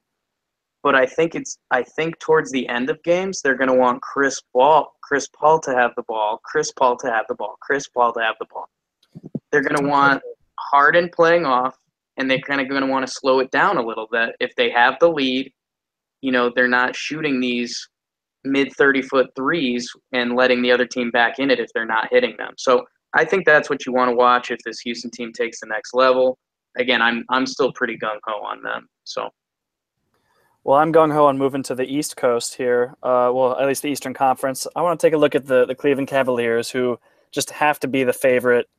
But I think it's. I think towards the end of games, they're going to want Chris Paul, Chris Paul to have the ball, Chris Paul to have the ball, Chris Paul to have the ball. They're going to want Harden playing off, and they're kind of going to want to slow it down a little bit. If they have the lead, you know, they're not shooting these mid thirty foot threes and letting the other team back in it if they're not hitting them. So I think that's what you want to watch if this Houston team takes the next level. Again, I'm I'm still pretty gung ho on them. So. Well, I'm gung-ho on moving to the East Coast here, uh, well, at least the Eastern Conference. I want to take a look at the, the Cleveland Cavaliers, who just have to be the favorite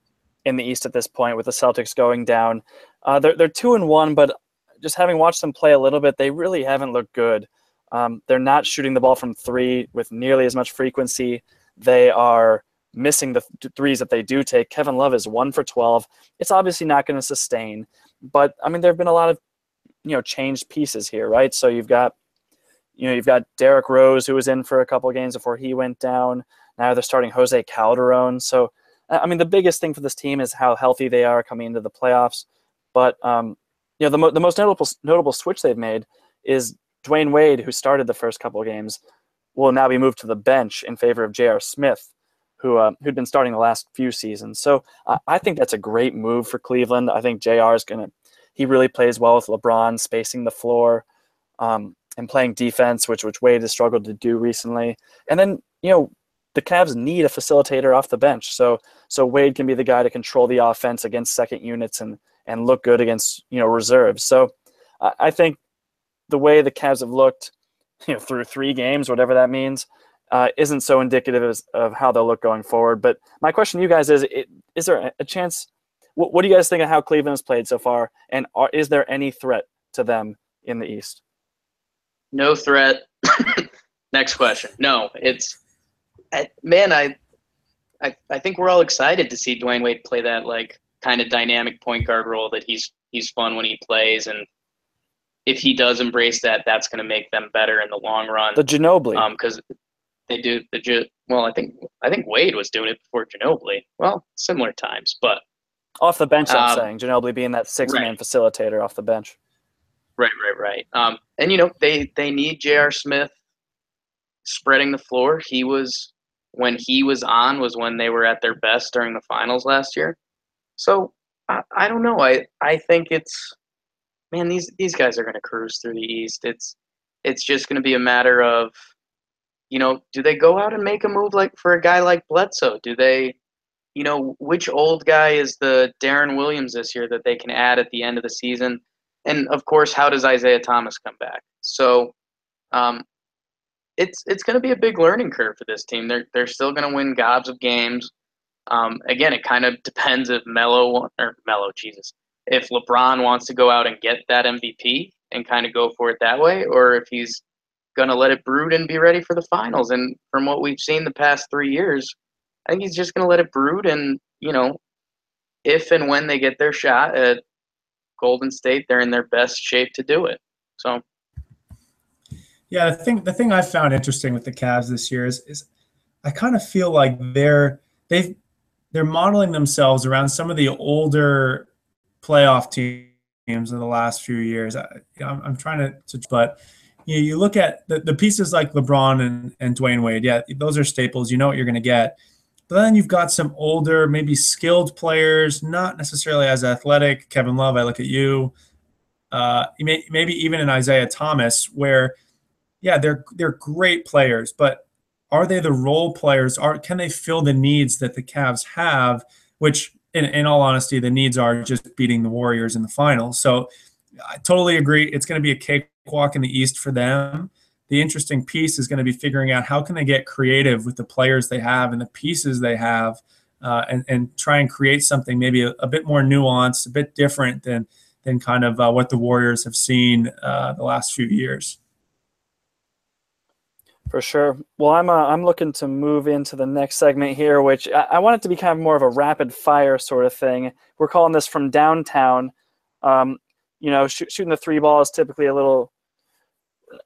in the East at this point with the Celtics going down. Uh, they're, they're two and one, but just having watched them play a little bit, they really haven't looked good. Um, they're not shooting the ball from three with nearly as much frequency. They are missing the th- threes that they do take. Kevin Love is one for twelve. It's obviously not going to sustain, but, I mean, there have been a lot of you know, changed pieces here, right? So you've got, you know, you've got Derrick Rose, who was in for a couple of games before he went down. Now they're starting Jose Calderon. So, I mean, the biggest thing for this team is how healthy they are coming into the playoffs. But, um, you know, the, mo- the most notable notable switch they've made is Dwayne Wade, who started the first couple of games, will now be moved to the bench in favor of J R. Smith, who, uh, who'd been starting the last few seasons. So uh, I think that's a great move for Cleveland. I think J R is going to He really plays well with LeBron spacing the floor um, and playing defense, which which Wade has struggled to do recently. And then, you know, the Cavs need a facilitator off the bench. So so Wade can be the guy to control the offense against second units and and look good against, you know, reserves. So uh, I think the way the Cavs have looked, you know, through three games, whatever that means, uh, isn't so indicative as, of how they'll look going forward. But my question to you guys is, it, is there a chance – what do you guys think of how Cleveland has played so far, and are, is there any threat to them in the East? No threat. Next question. No, it's I, man. I, I, I think we're all excited to see Dwayne Wade play that like kind of dynamic point guard role that he's he's fun when he plays, and if he does embrace that, that's going to make them better in the long run. The Ginobili, um, because they do the well. I think I think Wade was doing it before Ginobili. Well, similar times, but. Off the bench, I'm um, saying. Ginobili being that six-man right. facilitator off the bench. Right, right, right. Um, and, you know, they, they need J R. Smith spreading the floor. He was – when he was on was when they were at their best during the finals last year. So, I, I don't know. I, I think it's – man, these, these guys are going to cruise through the East. It's, it's just going to be a matter of, you know, do they go out and make a move like for a guy like Bledsoe? Do they – you know, which old guy is the Darren Williams this year that they can add at the end of the season? And, of course, how does Isaiah Thomas come back? So um, it's it's going to be a big learning curve for this team. They're, they're still going to win gobs of games. Um, again, it kind of depends if Melo – or Melo, Jesus. If LeBron wants to go out and get that M V P and kind of go for it that way, or if he's going to let it brood and be ready for the finals. And from what we've seen the past three years, I think he's just going to let it brood and, you know, if and when they get their shot at Golden State, they're in their best shape to do it. So, yeah, the thing, the thing I found interesting with the Cavs this year is, is I kind of feel like they're they've they're modeling themselves around some of the older playoff teams of the last few years. I, I'm, I'm trying to, to but you know, you look at the, the pieces like LeBron and, and Dwayne Wade. Yeah, those are staples. You know what you're going to get. But then you've got some older, maybe skilled players, not necessarily as athletic. Kevin Love, I look at you. Uh, may, maybe even an Isaiah Thomas, where, yeah, they're they're great players, but are they the role players? Are can they fill the needs that the Cavs have? Which, in, in all honesty, the needs are just beating the Warriors in the finals. So I totally agree. It's going to be a cakewalk in the East for them. The interesting piece is going to be figuring out how can they get creative with the players they have and the pieces they have, uh, and, and try and create something maybe a, a bit more nuanced, a bit different than than kind of uh, what the Warriors have seen uh, the last few years. For sure. Well, I'm uh, I'm looking to move into the next segment here, which I, I want it to be kind of more of a rapid fire sort of thing. We're calling this From Downtown. Um, you know, sh- shooting the three ball is typically a little,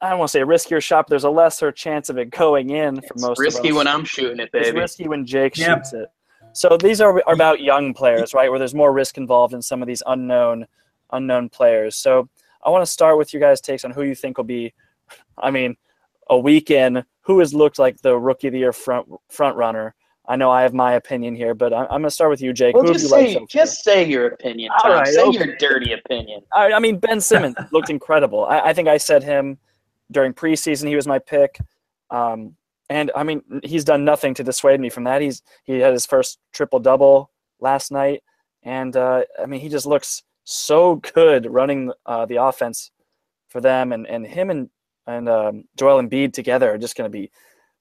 I don't want to say a riskier shot, but there's a lesser chance of it going in for it's most risky of us. When I'm shooting it, baby. It's risky when Jake yep. shoots it. So these are, are about young players, right, where there's more risk involved in some of these unknown unknown players. So I want to start with your guys' takes on who you think will be, I mean, a week in, who has looked like the Rookie of the Year front, front runner. I know I have my opinion here, but I'm, I'm going to start with you, Jake. Well, who just, you say, like just say your opinion, Tom. Right, say okay. your dirty opinion. All right, I mean, Ben Simmons looked incredible. I, I think I said him – during preseason, he was my pick. Um, and, I mean, he's done nothing to dissuade me from that. He's He had his first triple-double last night. And, uh, I mean, he just looks so good running uh, the offense for them. And, and him and, and um, Joel Embiid together are just going to be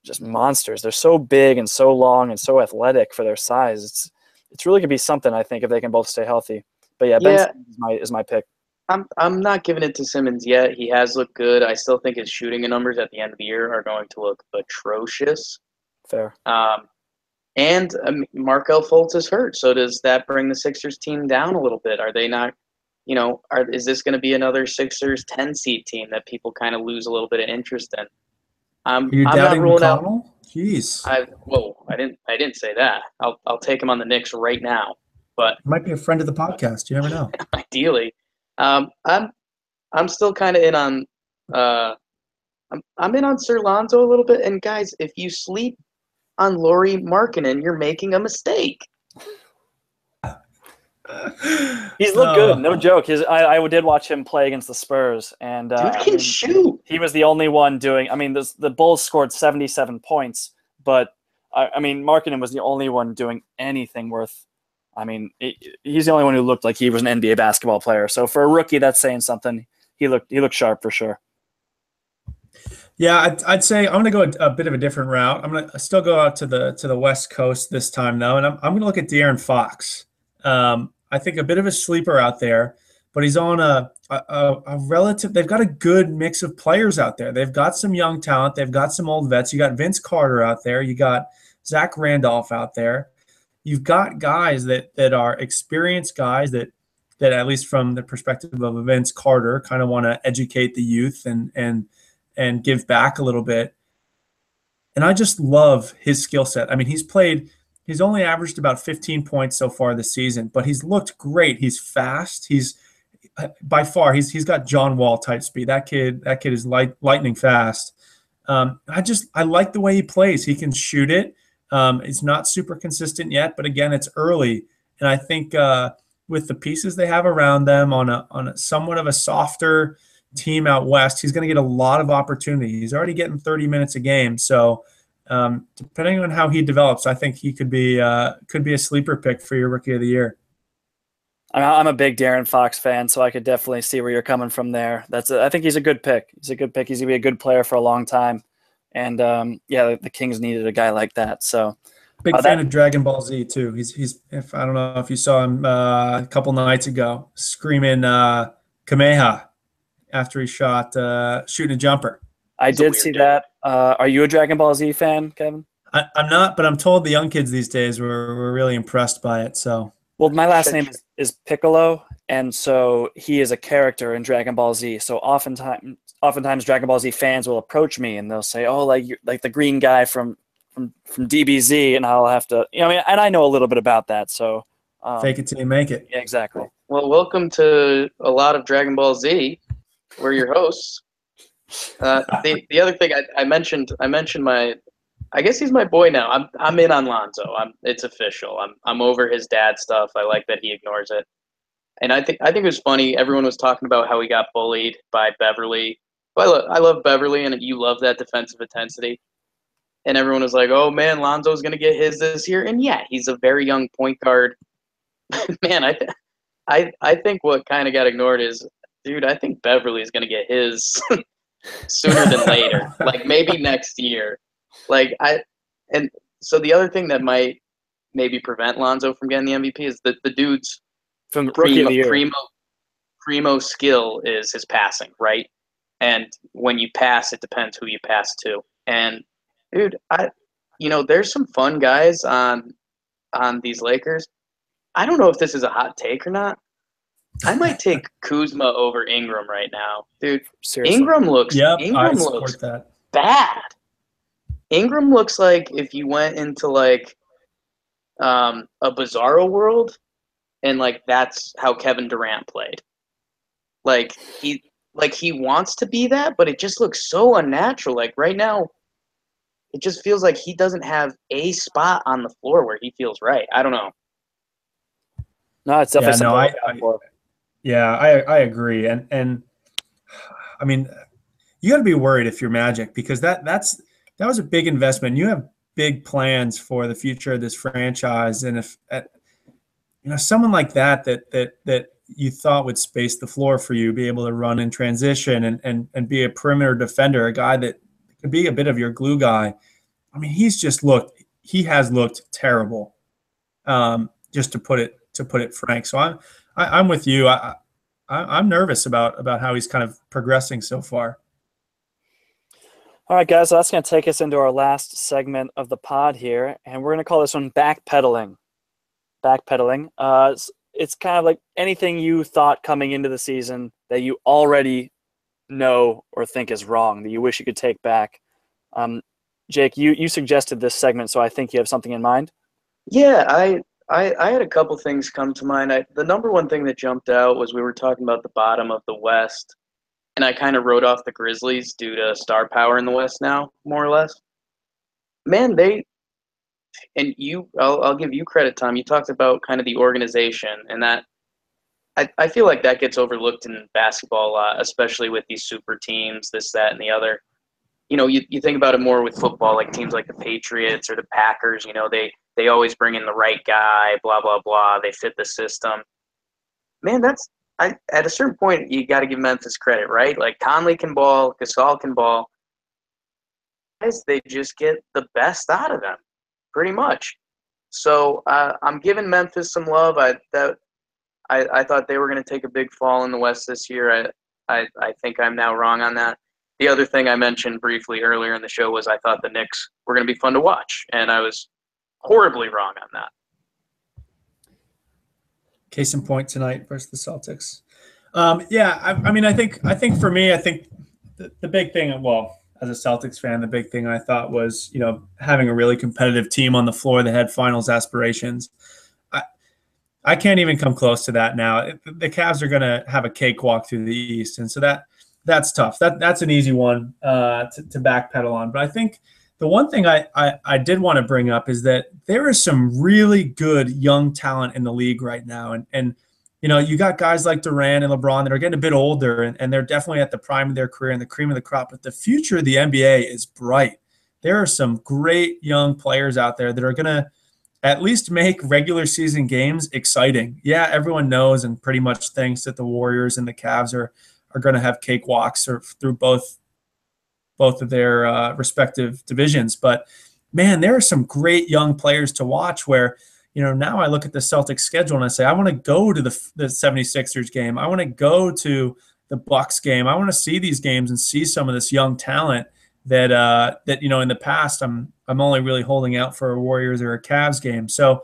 just monsters. They're so big and so long and so athletic for their size. It's it's really going to be something, I think, if they can both stay healthy. But, yeah, Ben yeah. Simmons is my, is my pick. I'm I'm not giving it to Simmons yet. He has looked good. I still think his shooting numbers at the end of the year are going to look atrocious. Fair. Um, and um, Markel Fultz is hurt. So does that bring the Sixers team down a little bit? Are they not, you know, are is this going to be another Sixers ten seed team that people kind of lose a little bit of interest in? Um, You're I'm doubting not ruling McConnell? Out. Jeez. I, whoa, I didn't I didn't say that. I'll I'll take him on the Knicks right now. But he might be a friend of the podcast. You never know. Ideally. Um, I'm, I'm still kind of in on, uh, I'm, I'm in on Sir Lonzo a little bit. And guys, if you sleep on Lauri Markkanen, you're making a mistake. He's looked uh, good, no joke. His, I, I did watch him play against the Spurs, and uh, dude can I mean, shoot. He was the only one doing. I mean, this, the Bulls scored seventy-seven points, but I, I mean, Markkanen was the only one doing anything worth. I mean, he's the only one who looked like he was an N B A basketball player. So for a rookie, that's saying something. He looked he looked sharp for sure. Yeah, I'd, I'd say I'm going to go a, a bit of a different route. I'm going to still go out to the to the West Coast this time, though, and I'm I'm going to look at De'Aaron Fox. Um, I think a bit of a sleeper out there, but he's on a, a a relative. They've got a good mix of players out there. They've got some young talent. They've got some old vets. You got Vince Carter out there. You got Zach Randolph out there. You've got guys that that are experienced guys that that at least from the perspective of Vince Carter kind of want to educate the youth and and and give back a little bit. And I just love his skill set. I mean, he's played he's only averaged about fifteen points so far this season, but he's looked great. He's fast. He's by far he's he's got John Wall type speed. That kid that kid is light, lightning fast. Um, I just I like the way he plays. He can shoot it. Um, it's not super consistent yet, but again, it's early. And I think uh, with the pieces they have around them on a on a somewhat of a softer team out West, he's going to get a lot of opportunity. He's already getting thirty minutes a game. So um, depending on how he develops, I think he could be uh, could be a sleeper pick for your Rookie of the Year. I'm a big De'Aaron Fox fan, so I could definitely see where you're coming from there. That's a, I think he's a good pick. He's a good pick. He's going to be a good player for a long time. And, um, yeah, the, the Kings needed a guy like that. So Big uh, fan that, of Dragon Ball Z, too. He's he's. If I don't know if you saw him uh, a couple nights ago screaming uh, Kameha after he shot uh, shooting a jumper. I did see dude. that. Uh, are you a Dragon Ball Z fan, Kevin? I, I'm not, but I'm told the young kids these days were, were really impressed by it. So. Well, my last name is, is Piccolo, and so he is a character in Dragon Ball Z. So oftentimes, oftentimes Dragon Ball Z fans will approach me and they'll say, "Oh, like you're, like the green guy from, from from D B Z," and I'll have to, you know, I mean, and I know a little bit about that. So um, fake it till you make it. Yeah, exactly. Well, welcome to a lot of Dragon Ball Z. We're your hosts. Uh, the the other thing I, I mentioned, I mentioned my. I guess he's my boy now. I'm I'm in on Lonzo. I'm it's official. I'm I'm over his dad stuff. I like that he ignores it. And I think I think it was funny. Everyone was talking about how he got bullied by Beverley. Well, I, lo- I love Beverley, and you love that defensive intensity. And everyone was like, "Oh man, Lonzo's gonna get his this year." And yeah, he's a very young point guard. man, I th- I I think what kind of got ignored is, dude, I think Beverley's gonna get his sooner than later. Like maybe next year. Like I, and so the other thing that might maybe prevent Lonzo from getting the M V P is that the dude's from primo, primo, primo skill is his passing, right? And when you pass, it depends who you pass to. And dude, I, you know, there's some fun guys on on these Lakers. I don't know if this is a hot take or not. I might take Kuzma over Ingram right now, dude. Seriously. Ingram looks, yep, Ingram I support looks that. bad. Ingram looks like if you went into like um, a bizarro world, and like that's how Kevin Durant played. Like he, like he wants to be that, but it just looks so unnatural. Like right now, it just feels like he doesn't have a spot on the floor where he feels right. I don't know. No, it's definitely yeah, no, I, I, yeah, I I agree, and and I mean, you got to be worried if you're Magic because that that's. That was a big investment. You have big plans for the future of this franchise, and if uh, you know someone like that that that that you thought would space the floor for you, be able to run in transition and and and be a perimeter defender, a guy that could be a bit of your glue guy. I mean, he's just looked he has looked terrible, um, just to put it to put it frank. So I'm I, I'm with you. I, I I'm nervous about about how he's kind of progressing so far. All right, guys, so that's going to take us into our last segment of the pod here, and we're going to call this one backpedaling. Backpedaling. Uh, it's, it's kind of like anything you thought coming into the season that you already know or think is wrong, that you wish you could take back. Um, Jake, you, you suggested this segment, so I think you have something in mind. Yeah, I I, I had a couple things come to mind. I, the number one thing that jumped out was we were talking about the bottom of the West. And I kind of wrote off the Grizzlies due to star power in the West now, more or less. Man, they – and you – I'll I'll give you credit, Tom. You talked about kind of the organization, and that I, – I feel like that gets overlooked in basketball a lot, especially with these super teams, this, that, and the other. You know, you, you think about it more with football, like teams like the Patriots or the Packers. You know, they, they always bring in the right guy, blah, blah, blah. They fit the system. Man, that's – I, at a certain point, you got to give Memphis credit, right? Like Conley can ball, Gasol can ball. They just get the best out of them, pretty much. So uh, I'm giving Memphis some love. I that I, I thought they were going to take a big fall in the West this year. I, I I think I'm now wrong on that. The other thing I mentioned briefly earlier in the show was I thought the Knicks were going to be fun to watch, and I was horribly wrong on that. Case in point tonight versus the Celtics. Um, yeah, I, I mean, I think I think for me, I think the, the big thing, well, as a Celtics fan, the big thing I thought was, you know, having a really competitive team on the floor that had finals aspirations. I I can't even come close to that now. It, the Cavs are going to have a cakewalk through the East, and so that that's tough. That That's an easy one uh, to, to backpedal on. But I think the one thing I, I, I did want to bring up is that there is some really good young talent in the league right now. And, and you know, you got guys like Durant and LeBron that are getting a bit older, and, and they're definitely at the prime of their career and the cream of the crop. But the future of the N B A is bright. there are some great young players out there that are going to at least make regular season games exciting. Yeah, everyone knows and pretty much thinks that the Warriors and the Cavs are are going to have cakewalks or through both both of their uh, respective divisions. But man, there are some great young players to watch where, you know, now I look at the Celtics schedule and I say, I want to go to the, the seventy-sixers game. I want to go to the Bucks game. I want to see these games and see some of this young talent that, uh, that, you know, in the past, I'm, I'm only really holding out for a Warriors or a Cavs game. So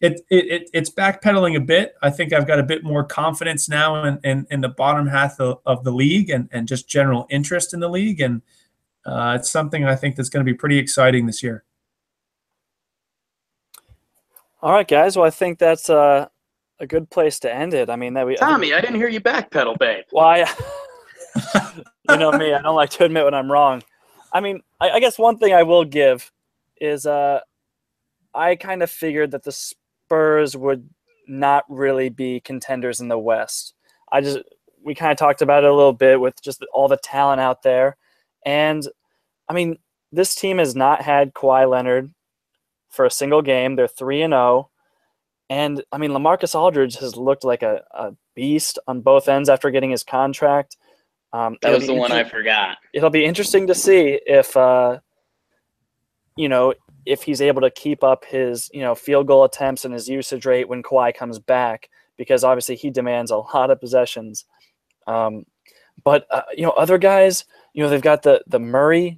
it, it, it it's backpedaling a bit. I think I've got a bit more confidence now in, in, in the bottom half of, of the league and, and just general interest in the league. And, Uh, it's something I think that's going to be pretty exciting this year. All right, guys. Well, I think that's uh, a good place to end it. I mean, that we Tommy, I, I didn't hear you backpedal, babe. Why? Well, you know me. I don't like to admit when I'm wrong. I mean, I, I guess one thing I will give is uh, I kind of figured that the Spurs would not really be contenders in the West. I just we kind of talked about it a little bit with just all the talent out there. And, I mean, this team has not had Kawhi Leonard for a single game. They're three and oh. And, I mean, LaMarcus Aldridge has looked like a, a beast on both ends after getting his contract. Um, that was the one I forgot. It'll be interesting to see if, uh, you know, if he's able to keep up his, you know, field goal attempts and his usage rate when Kawhi comes back, because obviously he demands a lot of possessions. Um, but, uh, you know, other guys – You know, they've got the the Murray,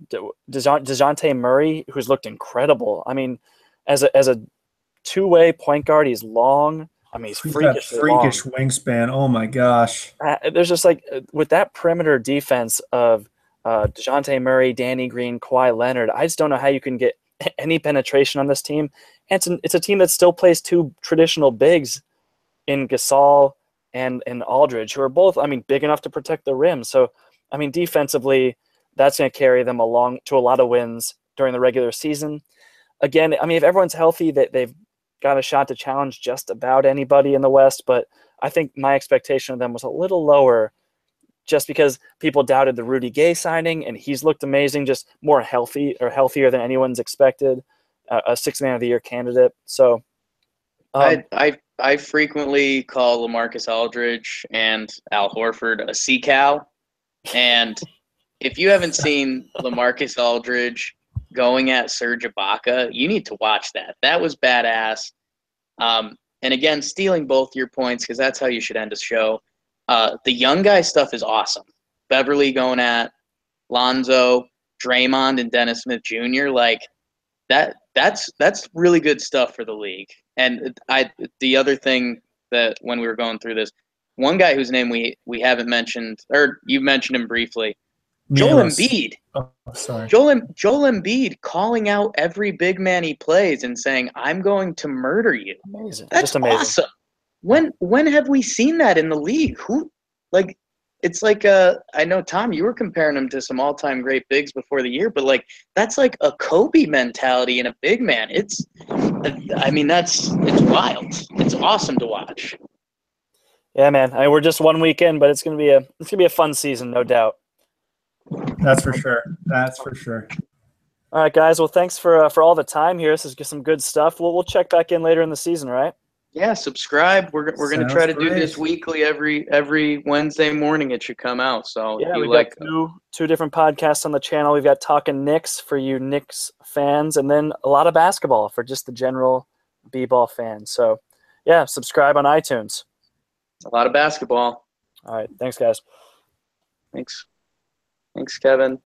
DeJounte Murray, who's looked incredible. I mean, as a as a two-way point guard, he's long. I mean, he's freakish, he's freakish long. wingspan. Oh, my gosh. Uh, there's just like – with that perimeter defense of uh, DeJounte Murray, Danny Green, Kawhi Leonard, I just don't know how you can get any penetration on this team. And it's, an, it's a team that still plays two traditional bigs in Gasol and, and Aldridge, who are both, I mean, big enough to protect the rim. So – I mean, defensively, that's going to carry them along to a lot of wins during the regular season. Again, I mean, if everyone's healthy, they, they've got a shot to challenge just about anybody in the West, but I think my expectation of them was a little lower just because people doubted the Rudy Gay signing, and he's looked amazing, just more healthy or healthier than anyone's expected, uh, a six-man of the year candidate. So um, I, I I frequently call LaMarcus Aldridge and Al Horford a sea cow. And if you haven't seen LaMarcus Aldridge going at Serge Ibaka, you need to watch that. That was badass. Um, and, again, stealing both your points because that's how you should end a show. Uh, the young guy stuff is awesome. Beverly going at Lonzo, Draymond, and Dennis Smith Junior Like, that. that's that's really good stuff for the league. And I the other thing that when we were going through this, one guy whose name we, we haven't mentioned, or you mentioned him briefly, Joel Milos. Embiid. Oh, sorry. Joel, Joel Embiid calling out every big man he plays and saying, I'm going to murder you. Amazing. That's Just amazing. awesome. When when have we seen that in the league? Who, like, it's like uh, I know, Tom, you were comparing him to some all-time great bigs before the year, but, like, that's like a Kobe mentality in a big man. It's, I mean, that's it's wild. It's awesome to watch. Yeah, man. I mean, we're just one weekend, but it's gonna be a it's gonna be a fun season, no doubt. That's for sure. That's for sure. All right, guys. Well, thanks for uh, for all the time here. This is some good stuff. We'll we'll check back in later in the season, right? Yeah. Subscribe. We're we're Sounds gonna try to great. do this weekly. Every every Wednesday morning, it should come out. So yeah, we like got two two different podcasts on the channel. We've got Talkin' Knicks for you Knicks fans, and then a lot of basketball for just the general b-ball fans. So yeah, subscribe on iTunes. A lot of basketball. All right. Thanks, guys. Thanks. Thanks, Kevin.